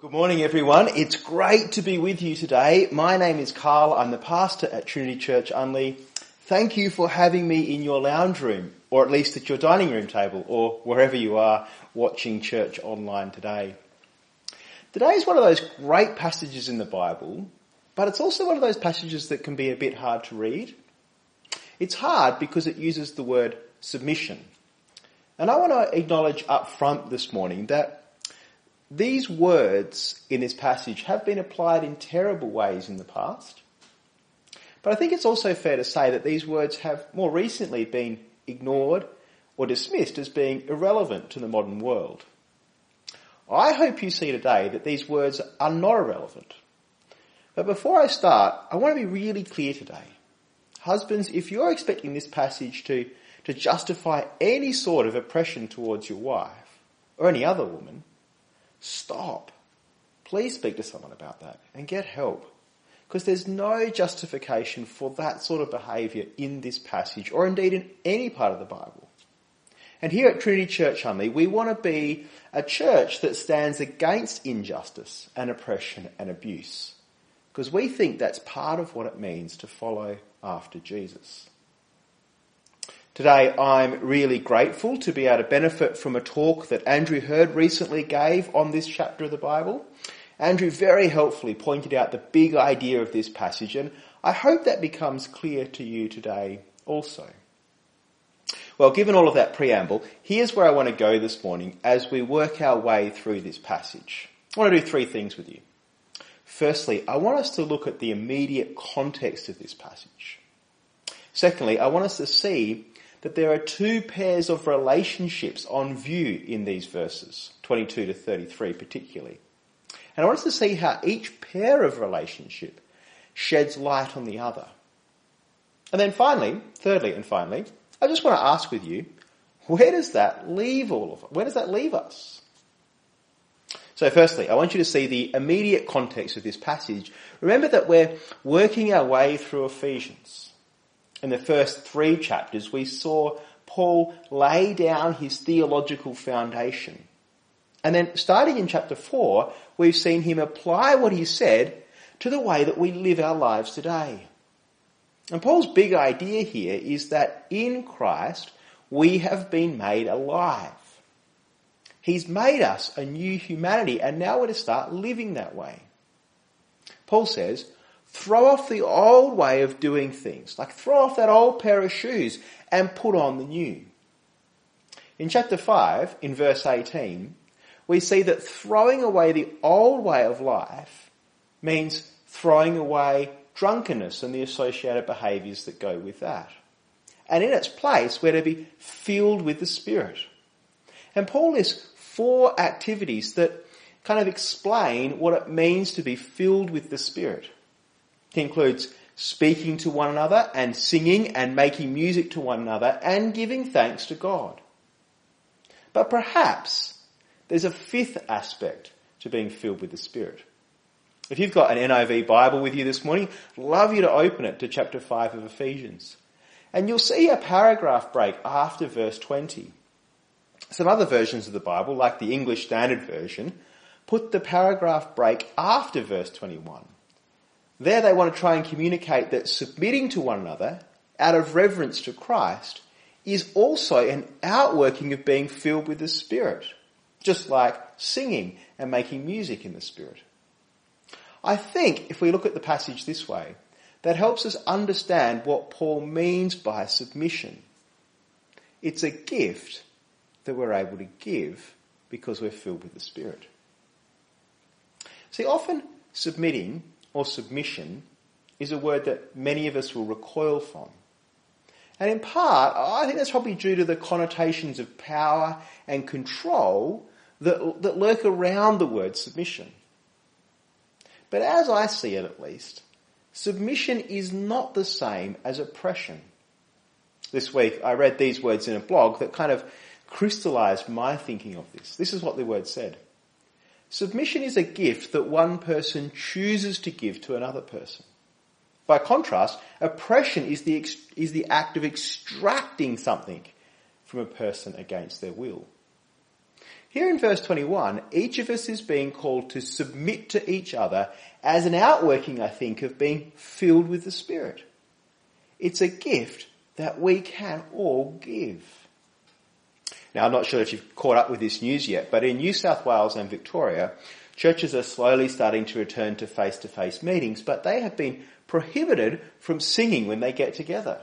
Good morning, everyone. It's great to be with you today. My name is Carl. I'm the pastor at Trinity Church Unley. Thank you for having me in your lounge room, or at least at your dining room table, or wherever you are watching church online today. Today is one of those great passages in the Bible, but it's also one of those passages that can be a bit hard to read. It's hard because it uses the word submission. And I want to acknowledge up front this morning that these words in this passage have been applied in terrible ways in the past. But I think it's also fair to say that these words have more recently been ignored or dismissed as being irrelevant to the modern world. I hope you see today that these words are not irrelevant. But before I start, I want to be really clear today. Husbands, if you're expecting this passage to justify any sort of oppression towards your wife or any other woman, stop. Please speak to someone about that and get help, because there's no justification for that sort of behaviour in this passage or indeed in any part of the Bible. And here at Trinity Church Unley, we want to be a church that stands against injustice and oppression and abuse, because we think that's part of what it means to follow after Jesus. Today, I'm really grateful to be able to benefit from a talk that Andrew Heard recently gave on this chapter of the Bible. Andrew very helpfully pointed out the big idea of this passage, and I hope that becomes clear to you today also. Well, given all of that preamble, here's where I want to go this morning as we work our way through this passage. I want to do three things with you. Firstly, I want us to look at the immediate context of this passage. Secondly, I want us to see that there are two pairs of relationships on view in these verses, 22 to 33 particularly. And I want us to see how each pair of relationship sheds light on the other. And then thirdly, I just want to ask with you, where does that leave us? So firstly, I want you to see the immediate context of this passage. Remember that we're working our way through Ephesians. In the first three chapters, we saw Paul lay down his theological foundation. And then starting in chapter 4, we've seen him apply what he said to the way that we live our lives today. And Paul's big idea here is that in Christ, we have been made alive. He's made us a new humanity, and now we're to start living that way. Paul says, throw off the old way of doing things, like throw off that old pair of shoes and put on the new. In chapter 5, in verse 18, we see that throwing away the old way of life means throwing away drunkenness and the associated behaviours that go with that. And in its place, we're to be filled with the Spirit. And Paul lists four activities that kind of explain what it means to be filled with the Spirit. It includes speaking to one another and singing and making music to one another and giving thanks to God. But perhaps there's a fifth aspect to being filled with the Spirit. If you've got an NIV Bible with you this morning, I'd love you to open it to chapter 5 of Ephesians. And you'll see a paragraph break after verse 20. Some other versions of the Bible, like the English Standard Version, put the paragraph break after verse 21. There they want to try and communicate that submitting to one another out of reverence to Christ is also an outworking of being filled with the Spirit, just like singing and making music in the Spirit. I think if we look at the passage this way, that helps us understand what Paul means by submission. It's a gift that we're able to give because we're filled with the Spirit. See, often submitting or submission is a word that many of us will recoil from. And in part, I think that's probably due to the connotations of power and control that lurk around the word submission. But as I see it at least, submission is not the same as oppression. This week I read these words in a blog that kind of crystallised my thinking of this. This is what the word said. Submission is a gift that one person chooses to give to another person. By contrast, oppression is the act of extracting something from a person against their will. Here in verse 21, each of us is being called to submit to each other as an outworking, I think, of being filled with the Spirit. It's a gift that we can all give. Now, I'm not sure if you've caught up with this news yet, but in New South Wales and Victoria, churches are slowly starting to return to face-to-face meetings, but they have been prohibited from singing when they get together.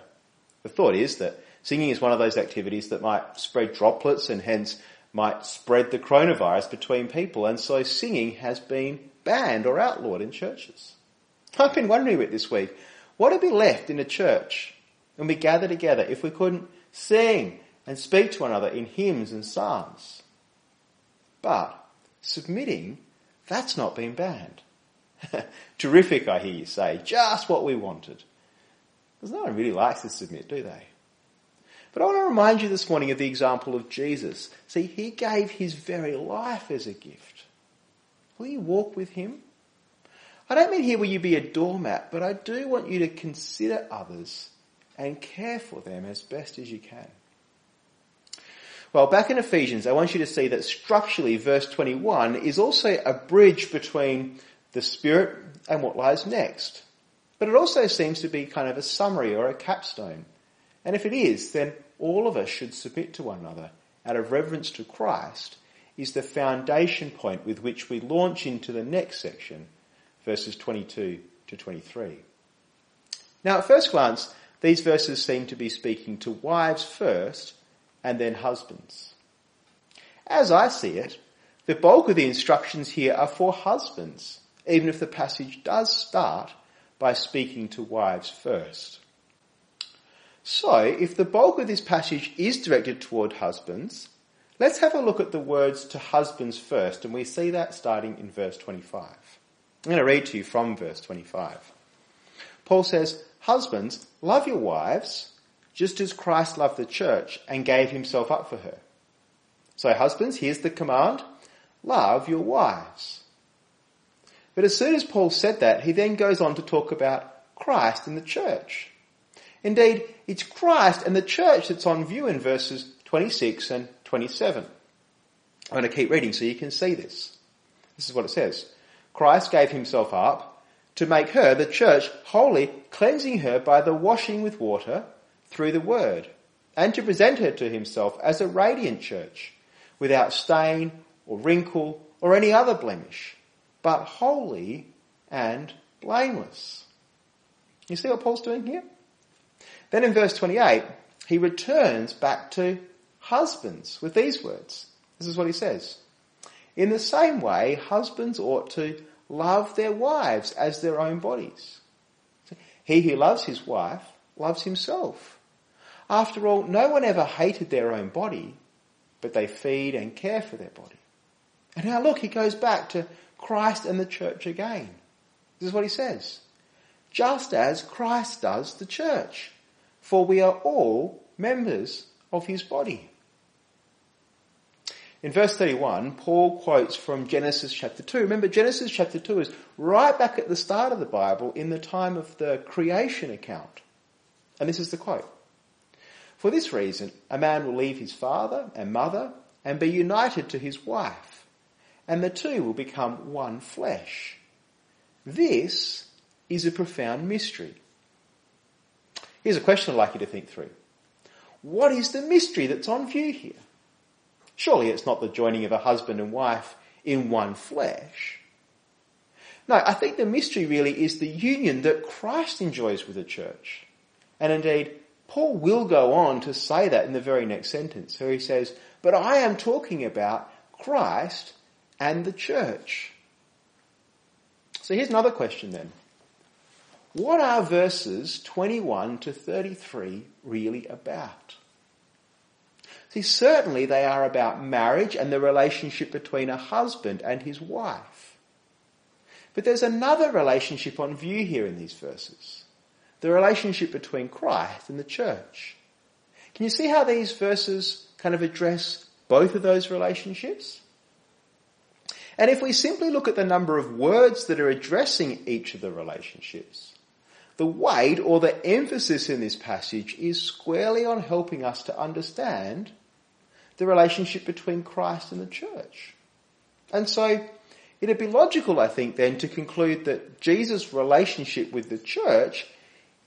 The thought is that singing is one of those activities that might spread droplets and hence might spread the coronavirus between people, and so singing has been banned or outlawed in churches. I've been wondering about this week, what would be left in a church when we gather together if we couldn't sing and speak to one another in hymns and psalms? But submitting, that's not been banned. Terrific, I hear you say, just what we wanted. Because no one really likes to submit, do they? But I want to remind you this morning of the example of Jesus. See, he gave his very life as a gift. Will you walk with him? I don't mean here will you be a doormat, but I do want you to consider others and care for them as best as you can. Well, back in Ephesians, I want you to see that structurally verse 21 is also a bridge between the Spirit and what lies next. But it also seems to be kind of a summary or a capstone. And if it is, then all of us should submit to one another out of reverence to Christ is the foundation point with which we launch into the next section, verses 22 to 23. Now, at first glance, these verses seem to be speaking to wives first, and then husbands. As I see it, the bulk of the instructions here are for husbands, even if the passage does start by speaking to wives first. So, if the bulk of this passage is directed toward husbands, let's have a look at the words to husbands first, and we see that starting in verse 25. I'm going to read to you from verse 25. Paul says, "Husbands, love your wives, just as Christ loved the church and gave himself up for her." So husbands, here's the command, love your wives. But as soon as Paul said that, he then goes on to talk about Christ and the church. Indeed, it's Christ and the church that's on view in verses 26 and 27. I'm going to keep reading so you can see this. This is what it says. "Christ gave himself up to make her, the church, holy, cleansing her by the washing with water through the word, and to present her to himself as a radiant church, without stain or wrinkle or any other blemish, but holy and blameless." You see what Paul's doing here? Then in verse 28, he returns back to husbands with these words. This is what he says. "In the same way, husbands ought to love their wives as their own bodies. He who loves his wife loves himself. After all, no one ever hated their own body, but they feed and care for their body." And now look, he goes back to Christ and the church again. This is what he says. "Just as Christ does the church, for we are all members of his body." In verse 31, Paul quotes from Genesis chapter 2. Remember, Genesis chapter 2 is right back at the start of the Bible in the time of the creation account. And this is the quote. "For this reason, a man will leave his father and mother and be united to his wife, and the two will become one flesh. This is a profound mystery." Here's a question I'd like you to think through. What is the mystery that's on view here? Surely it's not the joining of a husband and wife in one flesh. No, I think the mystery really is the union that Christ enjoys with the church. And indeed, Paul will go on to say that in the very next sentence, where he says, "But I am talking about Christ and the church." So here's another question then. What are verses 21 to 33 really about? See, certainly they are about marriage and the relationship between a husband and his wife. But there's another relationship on view here in these verses. The relationship between Christ and the church. Can you see how these verses kind of address both of those relationships? And if we simply look at the number of words that are addressing each of the relationships, the weight or the emphasis in this passage is squarely on helping us to understand the relationship between Christ and the church. And so it'd be logical, I think, then to conclude that Jesus' relationship with the church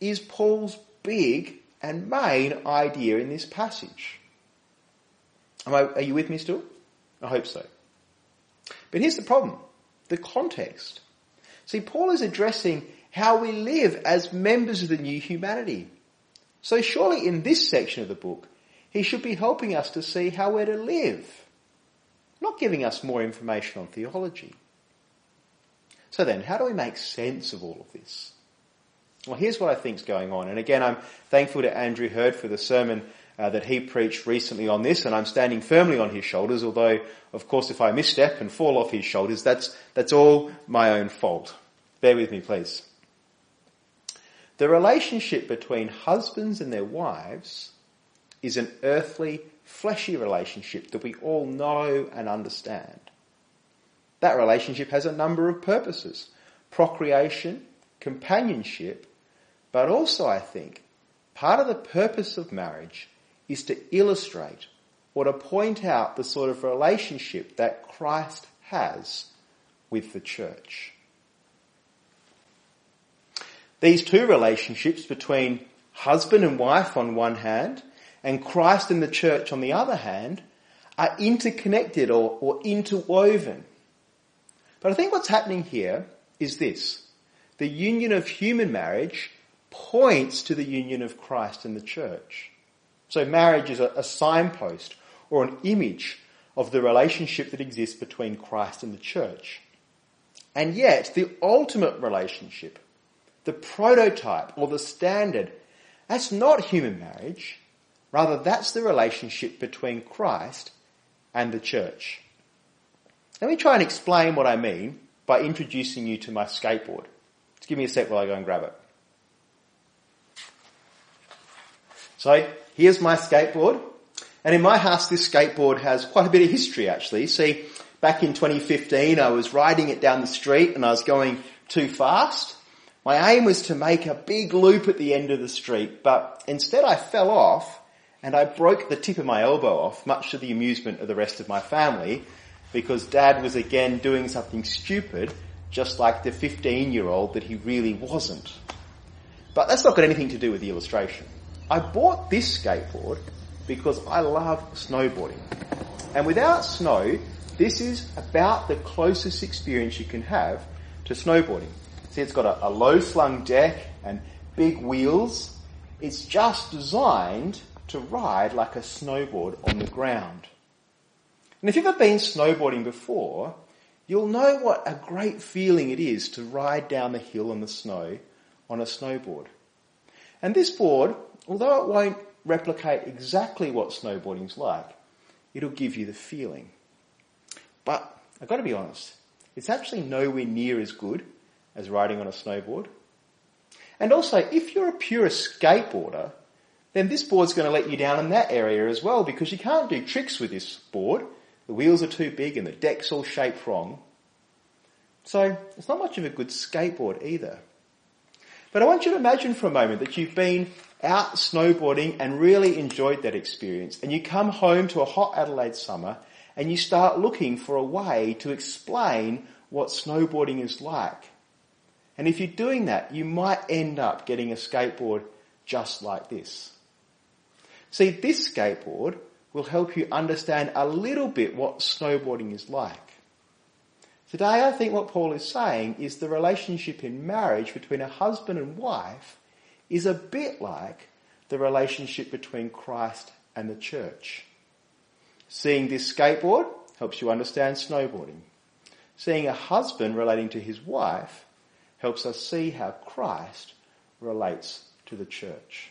is Paul's big and main idea in this passage. Are you with me still? I hope so. But here's the problem, the context. See, Paul is addressing how we live as members of the new humanity. So surely in this section of the book, he should be helping us to see how we're to live, not giving us more information on theology. So then, how do we make sense of all of this? Well, here's what I think's going on. And again, I'm thankful to Andrew Heard for the sermon that he preached recently on this, and I'm standing firmly on his shoulders, although, of course, if I misstep and fall off his shoulders, that's all my own fault. Bear with me, please. The relationship between husbands and their wives is an earthly, fleshy relationship that we all know and understand. That relationship has a number of purposes: procreation, companionship, but also, I think, part of the purpose of marriage is to illustrate or to point out the sort of relationship that Christ has with the church. These two relationships between husband and wife on one hand and Christ and the church on the other hand are interconnected or interwoven. But I think what's happening here is this. The union of human marriage points to the union of Christ and the church. So marriage is a signpost or an image of the relationship that exists between Christ and the church. And yet, the ultimate relationship, the prototype or the standard, that's not human marriage. Rather, that's the relationship between Christ and the church. Let me try and explain what I mean by introducing you to my skateboard. Just give me a sec while I go and grab it. So, here's my skateboard. And in my house, this skateboard has quite a bit of history, actually. See, back in 2015, I was riding it down the street and I was going too fast. My aim was to make a big loop at the end of the street, but instead I fell off and I broke the tip of my elbow off, much to the amusement of the rest of my family, because Dad was again doing something stupid, just like the 15-year-old that he really wasn't. But that's not got anything to do with the illustration. I bought this skateboard because I love snowboarding. And without snow, this is about the closest experience you can have to snowboarding. See, it's got a low-slung deck and big wheels. It's just designed to ride like a snowboard on the ground. And if you've ever been snowboarding before, you'll know what a great feeling it is to ride down the hill in the snow on a snowboard. And this board, although it won't replicate exactly what snowboarding's like, it'll give you the feeling. But I've got to be honest, it's actually nowhere near as good as riding on a snowboard. And also, if you're a purist skateboarder, then this board's going to let you down in that area as well, because you can't do tricks with this board. The wheels are too big and the deck's all shaped wrong. So it's not much of a good skateboard either. But I want you to imagine for a moment that you've been out snowboarding and really enjoyed that experience, and you come home to a hot Adelaide summer and you start looking for a way to explain what snowboarding is like. And if you're doing that, you might end up getting a skateboard just like this. See, this skateboard will help you understand a little bit what snowboarding is like. Today, I think what Paul is saying is the relationship in marriage between a husband and wife is a bit like the relationship between Christ and the church. Seeing this skateboard helps you understand snowboarding. Seeing a husband relating to his wife helps us see how Christ relates to the church.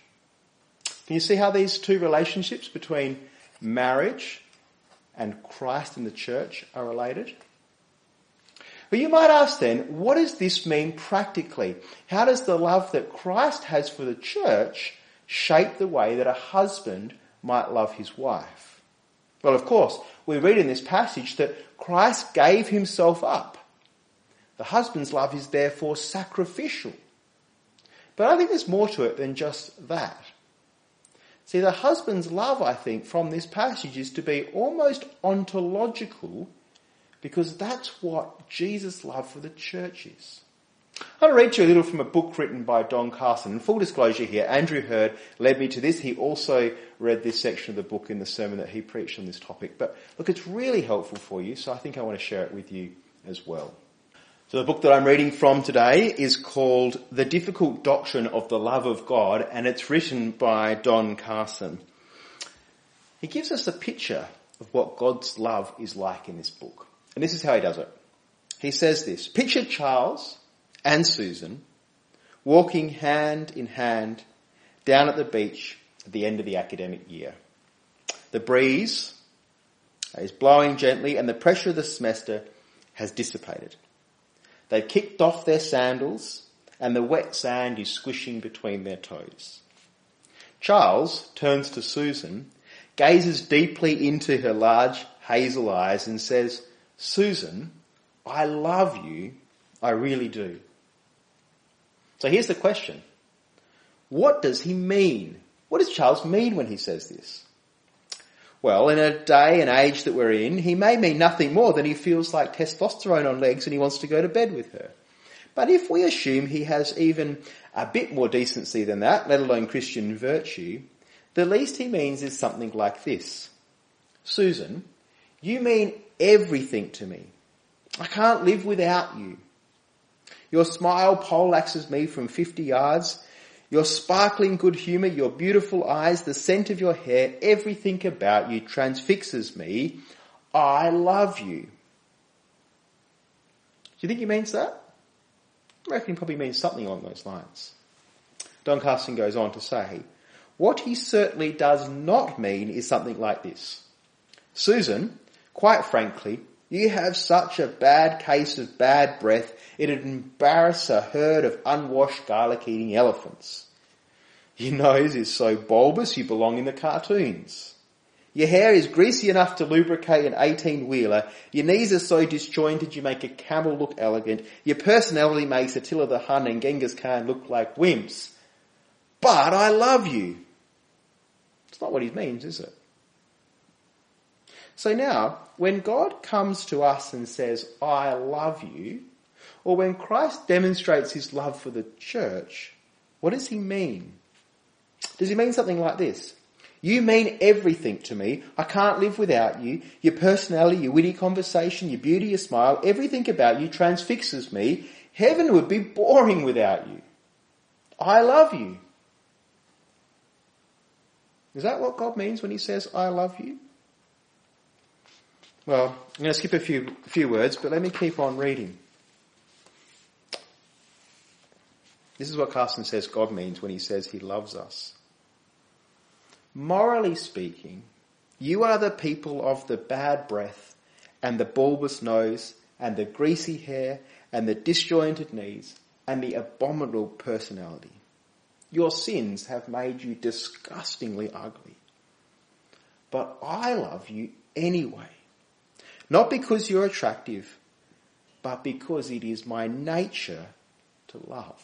Can you see how these two relationships between marriage and Christ and the church are related? Well, you might ask then, what does this mean practically? How does the love that Christ has for the church shape the way that a husband might love his wife? Well, of course, we read in this passage that Christ gave himself up. The husband's love is therefore sacrificial. But I think there's more to it than just that. See, the husband's love, I think, from this passage is to be almost ontological, because that's what Jesus' love for the church is. I'm going to read to you a little from a book written by Don Carson. Full disclosure here, Andrew Heard led me to this. He also read this section of the book in the sermon that he preached on this topic. But look, it's really helpful for you, so I think I want to share it with you as well. So the book that I'm reading from today is called The Difficult Doctrine of the Love of God, and it's written by Don Carson. He gives us a picture of what God's love is like in this book. And this is how he does it. He says this: picture Charles and Susan walking hand in hand down at the beach at the end of the academic year. The breeze is blowing gently and the pressure of the semester has dissipated. They've kicked off their sandals and the wet sand is squishing between their toes. Charles turns to Susan, gazes deeply into her large hazel eyes and says, "Susan, I love you. I really do." So here's the question. What does he mean? What does Charles mean when he says this? Well, in a day and age that we're in, he may mean nothing more than he feels like testosterone on legs and he wants to go to bed with her. But if we assume he has even a bit more decency than that, let alone Christian virtue, the least he means is something like this: "Susan, you mean everything to me. I can't live without you. Your smile poleaxes me from 50 yards. Your sparkling good humour, your beautiful eyes, the scent of your hair, everything about you transfixes me. I love you." Do you think he means that? I reckon he probably means something along those lines. Don Carson goes on to say, what he certainly does not mean is something like this: "Susan, quite frankly, you have such a bad case of bad breath, it'd embarrass a herd of unwashed garlic-eating elephants. Your nose is so bulbous you belong in the cartoons. Your hair is greasy enough to lubricate an 18-wheeler. Your knees are so disjointed you make a camel look elegant. Your personality makes Attila the Hun and Genghis Khan look like wimps. But I love you." It's not what he means, is it? So now, when God comes to us and says, "I love you," or when Christ demonstrates his love for the church, what does he mean? Does he mean something like this? "You mean everything to me. I can't live without you. Your personality, your witty conversation, your beauty, your smile, everything about you transfixes me. Heaven would be boring without you. I love you." Is that what God means when he says, "I love you"? Well, I'm going to skip a few words, but let me keep on reading. This is what Carson says God means when he says he loves us. "Morally speaking, you are the people of the bad breath and the bulbous nose and the greasy hair and the disjointed knees and the abominable personality. Your sins have made you disgustingly ugly. But I love you anyway. Not because you're attractive, but because it is my nature to love."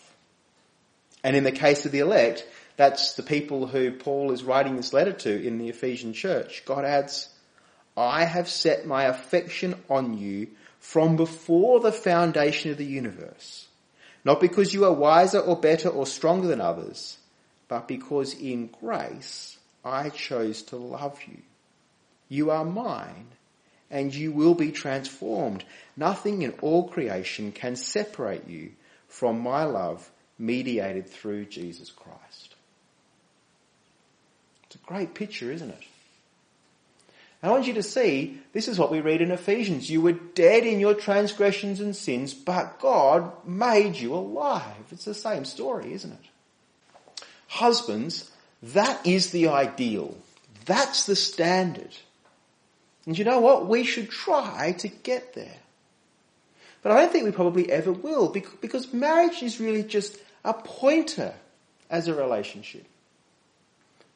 And in the case of the elect, that's the people who Paul is writing this letter to in the Ephesian church. God adds, "I have set my affection on you from before the foundation of the universe, not because you are wiser or better or stronger than others, but because in grace I chose to love you. You are mine, and you will be transformed. Nothing in all creation can separate you from my love mediated through Jesus Christ." It's a great picture, isn't it? I want you to see, this is what we read in Ephesians. "You were dead in your transgressions and sins, but God made you alive." It's the same story, isn't it? Husbands, that is the ideal. That's the standard. And you know what? We should try to get there. But I don't think we probably ever will, because marriage is really just a pointer as a relationship.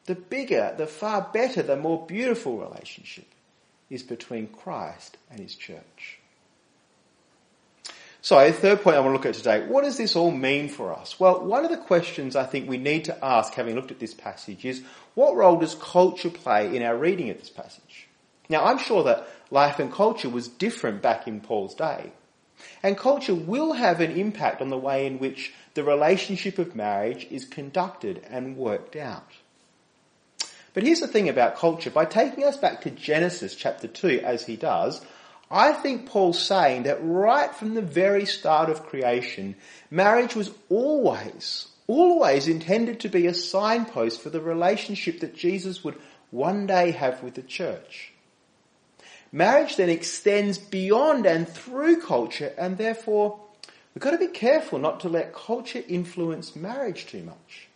The bigger, the far better, the more beautiful relationship is between Christ and his church. So, third point I want to look at today, what does this all mean for us? Well, one of the questions I think we need to ask, having looked at this passage, is what role does culture play in our reading of this passage? Now, I'm sure that life and culture was different back in Paul's day. And culture will have an impact on the way in which the relationship of marriage is conducted and worked out. But here's the thing about culture. By taking us back to Genesis chapter 2, as he does, I think Paul's saying that right from the very start of creation, marriage was always intended to be a signpost for the relationship that Jesus would one day have with the church. Marriage then extends beyond and through culture, and therefore we've got to be careful not to let culture influence marriage too much.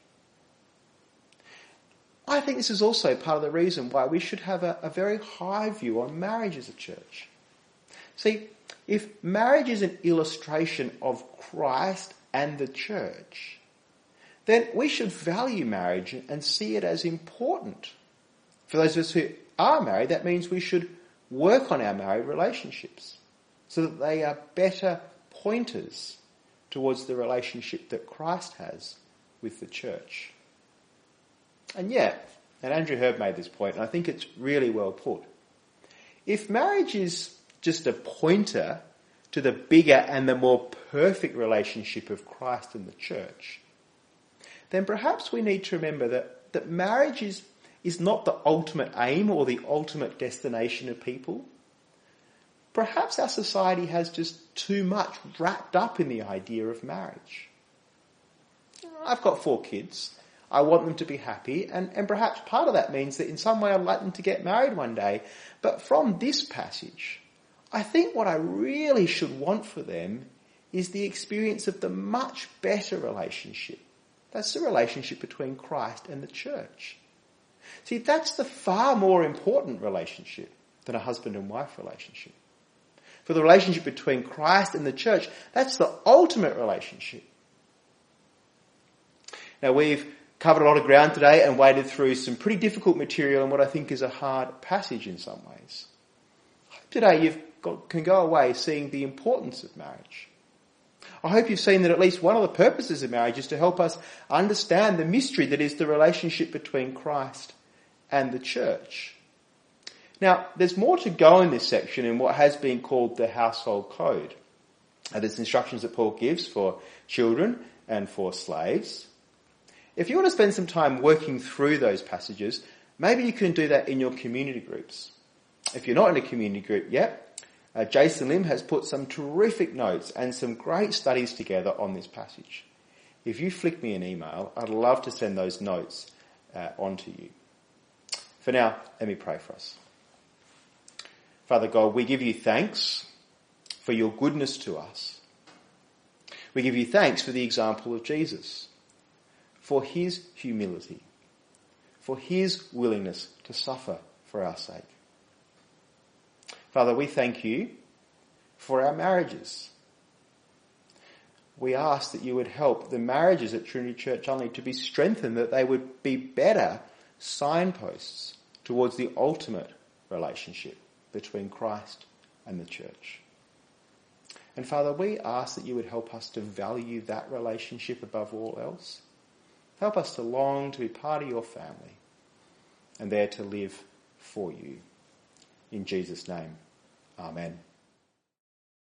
I think this is also part of the reason why we should have a very high view on marriage as a church. See, if marriage is an illustration of Christ and the church, then we should value marriage and see it as important. For those of us who are married, that means we should work on our married relationships so that they are better pointers towards the relationship that Christ has with the church. And yet, and Andrew Heard made this point, and I think it's really well put, if marriage is just a pointer to the bigger and the more perfect relationship of Christ and the church, then perhaps we need to remember that marriage is not the ultimate aim or the ultimate destination of people. Perhaps our society has just too much wrapped up in the idea of marriage. I've got 4 kids. I want them to be happy, and perhaps part of that means that in some way I'd like them to get married one day. But from this passage, I think what I really should want for them is the experience of the much better relationship. That's the relationship between Christ and the church. See, that's the far more important relationship than a husband and wife relationship. For the relationship between Christ and the church, that's the ultimate relationship. Now, we've covered a lot of ground today and waded through some pretty difficult material in what I think is a hard passage in some ways. Today you can go away seeing the importance of marriage. I hope you've seen that at least one of the purposes of marriage is to help us understand the mystery that is the relationship between Christ and the church. Now, there's more to go in this section in what has been called the household code. There's instructions that Paul gives for children and for slaves. If you want to spend some time working through those passages, maybe you can do that in your community groups. If you're not in a community group yet, Jason Lim has put some terrific notes and some great studies together on this passage. If you flick me an email, I'd love to send those notes on to you. For now, let me pray for us. Father God, we give you thanks for your goodness to us. We give you thanks for the example of Jesus, for his humility, for his willingness to suffer for our sake. Father, we thank you for our marriages. We ask that you would help the marriages at Trinity Church Unley to be strengthened, that they would be better signposts towards the ultimate relationship between Christ and the church. And Father, we ask that you would help us to value that relationship above all else. Help us to long to be part of your family and there to live for you. In Jesus' name, amen.